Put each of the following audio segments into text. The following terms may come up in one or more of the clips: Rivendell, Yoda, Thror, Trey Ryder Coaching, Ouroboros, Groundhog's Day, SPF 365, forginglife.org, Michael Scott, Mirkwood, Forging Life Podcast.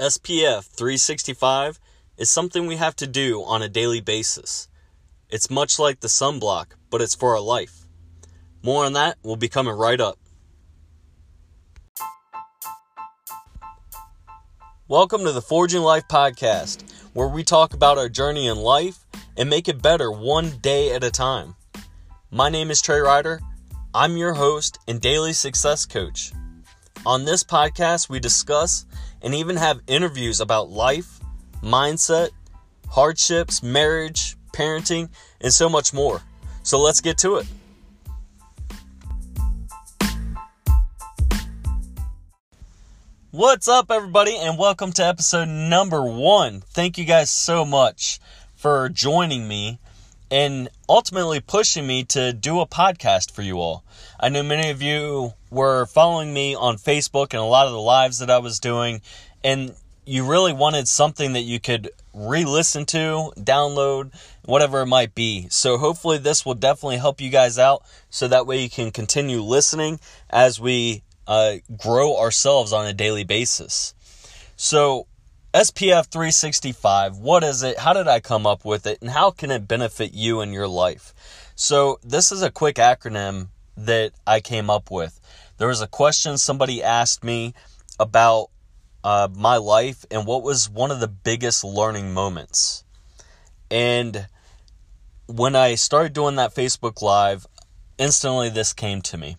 SPF 365 is something we have to do on a daily basis. It's much like the sunblock, but it's for our life. More on that will be coming right up. Welcome to the Forging Life Podcast, where we talk about our journey in life and make it better one day at a time. My name is Trey Ryder. I'm your host and daily success coach. On this podcast, we discuss and even have interviews about life, mindset, hardships, marriage, parenting, and so much more. So let's get to it. What's up, everybody, and welcome to episode number 1. Thank you guys so much for joining me and ultimately pushing me to do a podcast for you all. I know many of you were following me on Facebook and a lot of the lives that I was doing, and you really wanted something that you could re-listen to, download, whatever it might be. So hopefully this will definitely help you guys out, so that way you can continue listening as we grow ourselves on a daily basis. So SPF 365, what is it? How did I come up with it? And how can it benefit you in your life? So this is a quick acronym that I came up with. There was a question somebody asked me about my life and what was one of the biggest learning moments. And when I started doing that Facebook Live, instantly this came to me.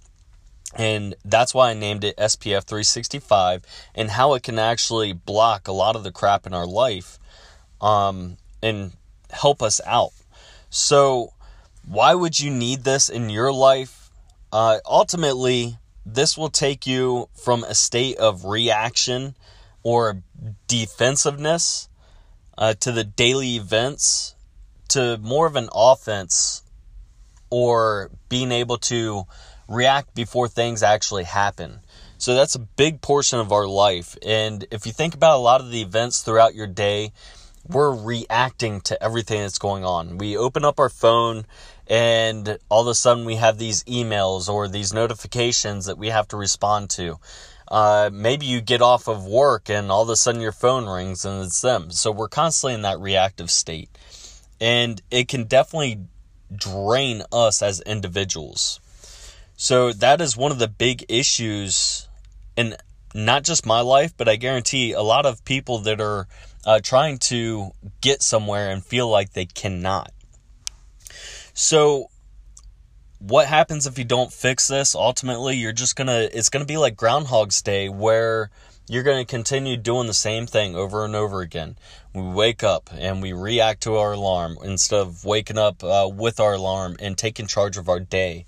And that's why I named it SPF 365, and how it can actually block a lot of the crap in our life and help us out. So why would you need this in your life? Ultimately, this will take you from a state of reaction or defensiveness to the daily events, to more of an offense, or being able to react before things actually happen. So that's a big portion of our life. And if you think about a lot of the events throughout your day, we're reacting to everything that's going on. We open up our phone and all of a sudden we have these emails or these notifications that we have to respond to. Maybe you get off of work and all of a sudden your phone rings and it's them. So we're constantly in that reactive state. And it can definitely drain us as individuals. So that is one of the big issues in not just my life, but I guarantee a lot of people that are trying to get somewhere and feel like they cannot. So what happens if you don't fix this? Ultimately, it's going to be like Groundhog's Day, where you're going to continue doing the same thing over and over again. We wake up and we react to our alarm instead of waking up with our alarm and taking charge of our day.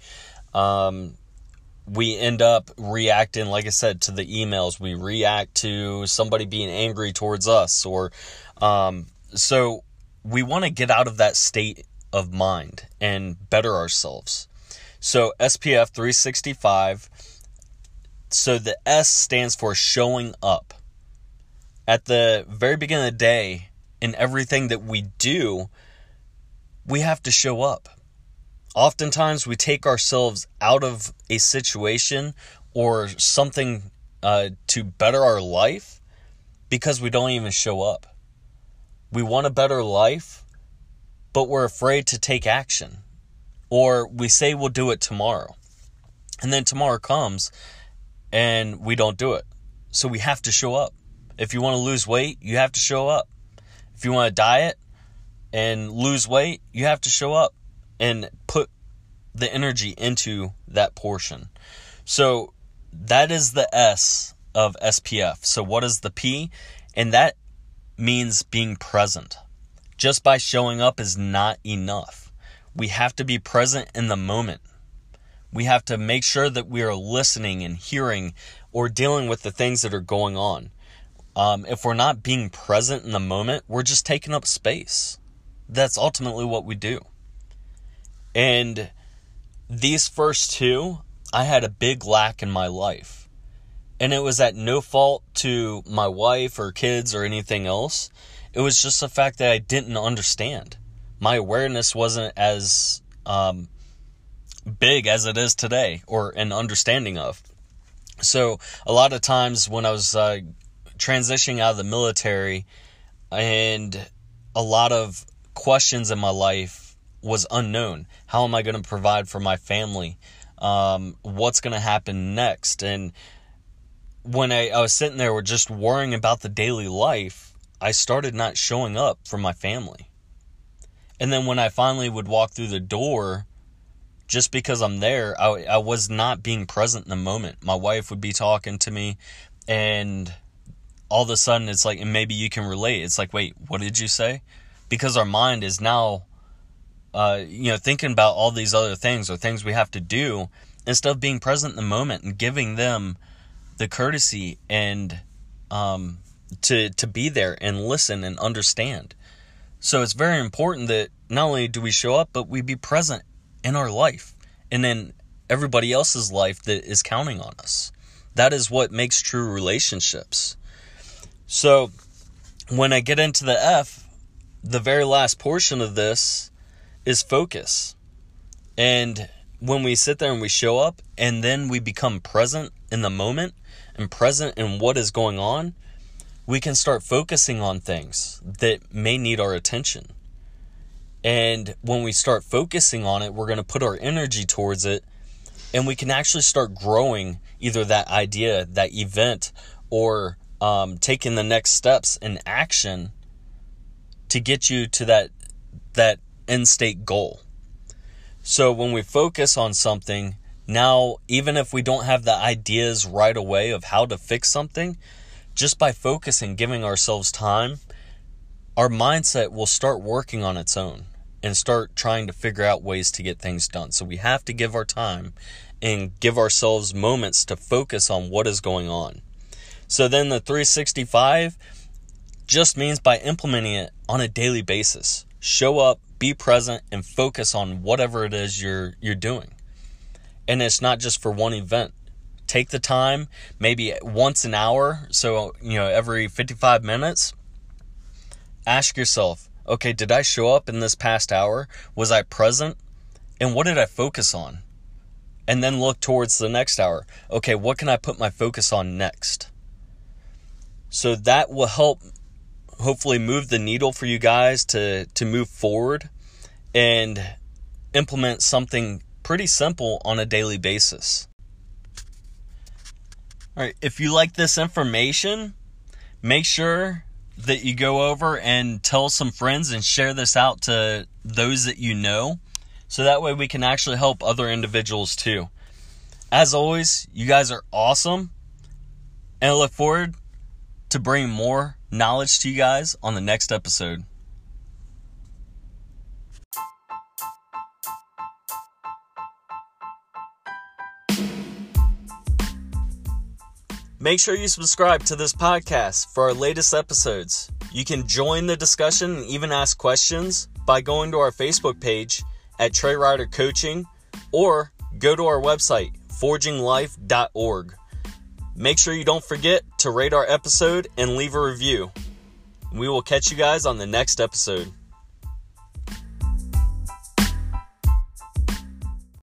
We end up reacting, like I said, to the emails. We react to somebody being angry towards us, or, so we want to get out of that state of mind and better ourselves. So SPF 365. So the S stands for showing up. At the very beginning of the day, in everything that we do, we have to show up. Oftentimes, we take ourselves out of a situation or something to better our life because we don't even show up. We want a better life, but we're afraid to take action. Or we say we'll do it tomorrow. And then tomorrow comes and we don't do it. So we have to show up. If you want to lose weight, you have to show up. If you want to diet and lose weight, you have to show up and put the energy into that portion. So that is the S of SPF. So what is the P? And that means being present. Just by showing up is not enough. We have to be present in the moment. We have to make sure that we are listening and hearing or dealing with the things that are going on. If we're not being present in the moment, we're just taking up space. That's ultimately what we do. And these first two, I had a big lack in my life. And it was at no fault to my wife or kids or anything else. It was just the fact that I didn't understand. My awareness wasn't as big as it is today, or an understanding of. So a lot of times when I was transitioning out of the military, and a lot of questions in my life was unknown. How am I going to provide for my family? What's going to happen next? And when I was sitting there just worrying about the daily life, I started not showing up for my family. And then when I finally would walk through the door, just because I'm there, I was not being present in the moment. My wife would be talking to me, and all of a sudden it's like, and maybe you can relate, it's like, wait, what did you say? Because our mind is now, thinking about all these other things or things we have to do, instead of being present in the moment and giving them the courtesy and to be there and listen and understand. So it's very important that not only do we show up, but we be present in our life and in everybody else's life that is counting on us. That is what makes true relationships. So when I get into the F, the very last portion of this is focus. And when we sit there and we show up and then we become present in the moment and present in what is going on, we can start focusing on things that may need our attention. And when we start focusing on it, we're going to put our energy towards it, and we can actually start growing either that idea, that event, or taking the next steps in action to get you to that end state goal. So when we focus on something, now even if we don't have the ideas right away of how to fix something, just by focusing, giving ourselves time, our mindset will start working on its own and start trying to figure out ways to get things done. So we have to give our time and give ourselves moments to focus on what is going on. So then the 365 just means by implementing it on a daily basis. Show up, be present, and focus on whatever it is you're doing. And it's not just for one event. Take the time, maybe once an hour, so every 55 minutes, ask yourself, okay, did I show up in this past hour? Was I present? And what did I focus on? And then look towards the next hour. Okay, what can I put my focus on next? So that will help hopefully move the needle for you guys to move forward and implement something pretty simple on a daily basis. All right, if you like this information, make sure that you go over and tell some friends and share this out to those that you know, so that way we can actually help other individuals too. As always, you guys are awesome, and I look forward to bringing more knowledge to you guys on the next episode. Make sure you subscribe to this podcast for our latest episodes. You can join the discussion and even ask questions by going to our Facebook page at Trey Ryder Coaching, or go to our website, forginglife.org. Make sure you don't forget to rate our episode and leave a review. We will catch you guys on the next episode.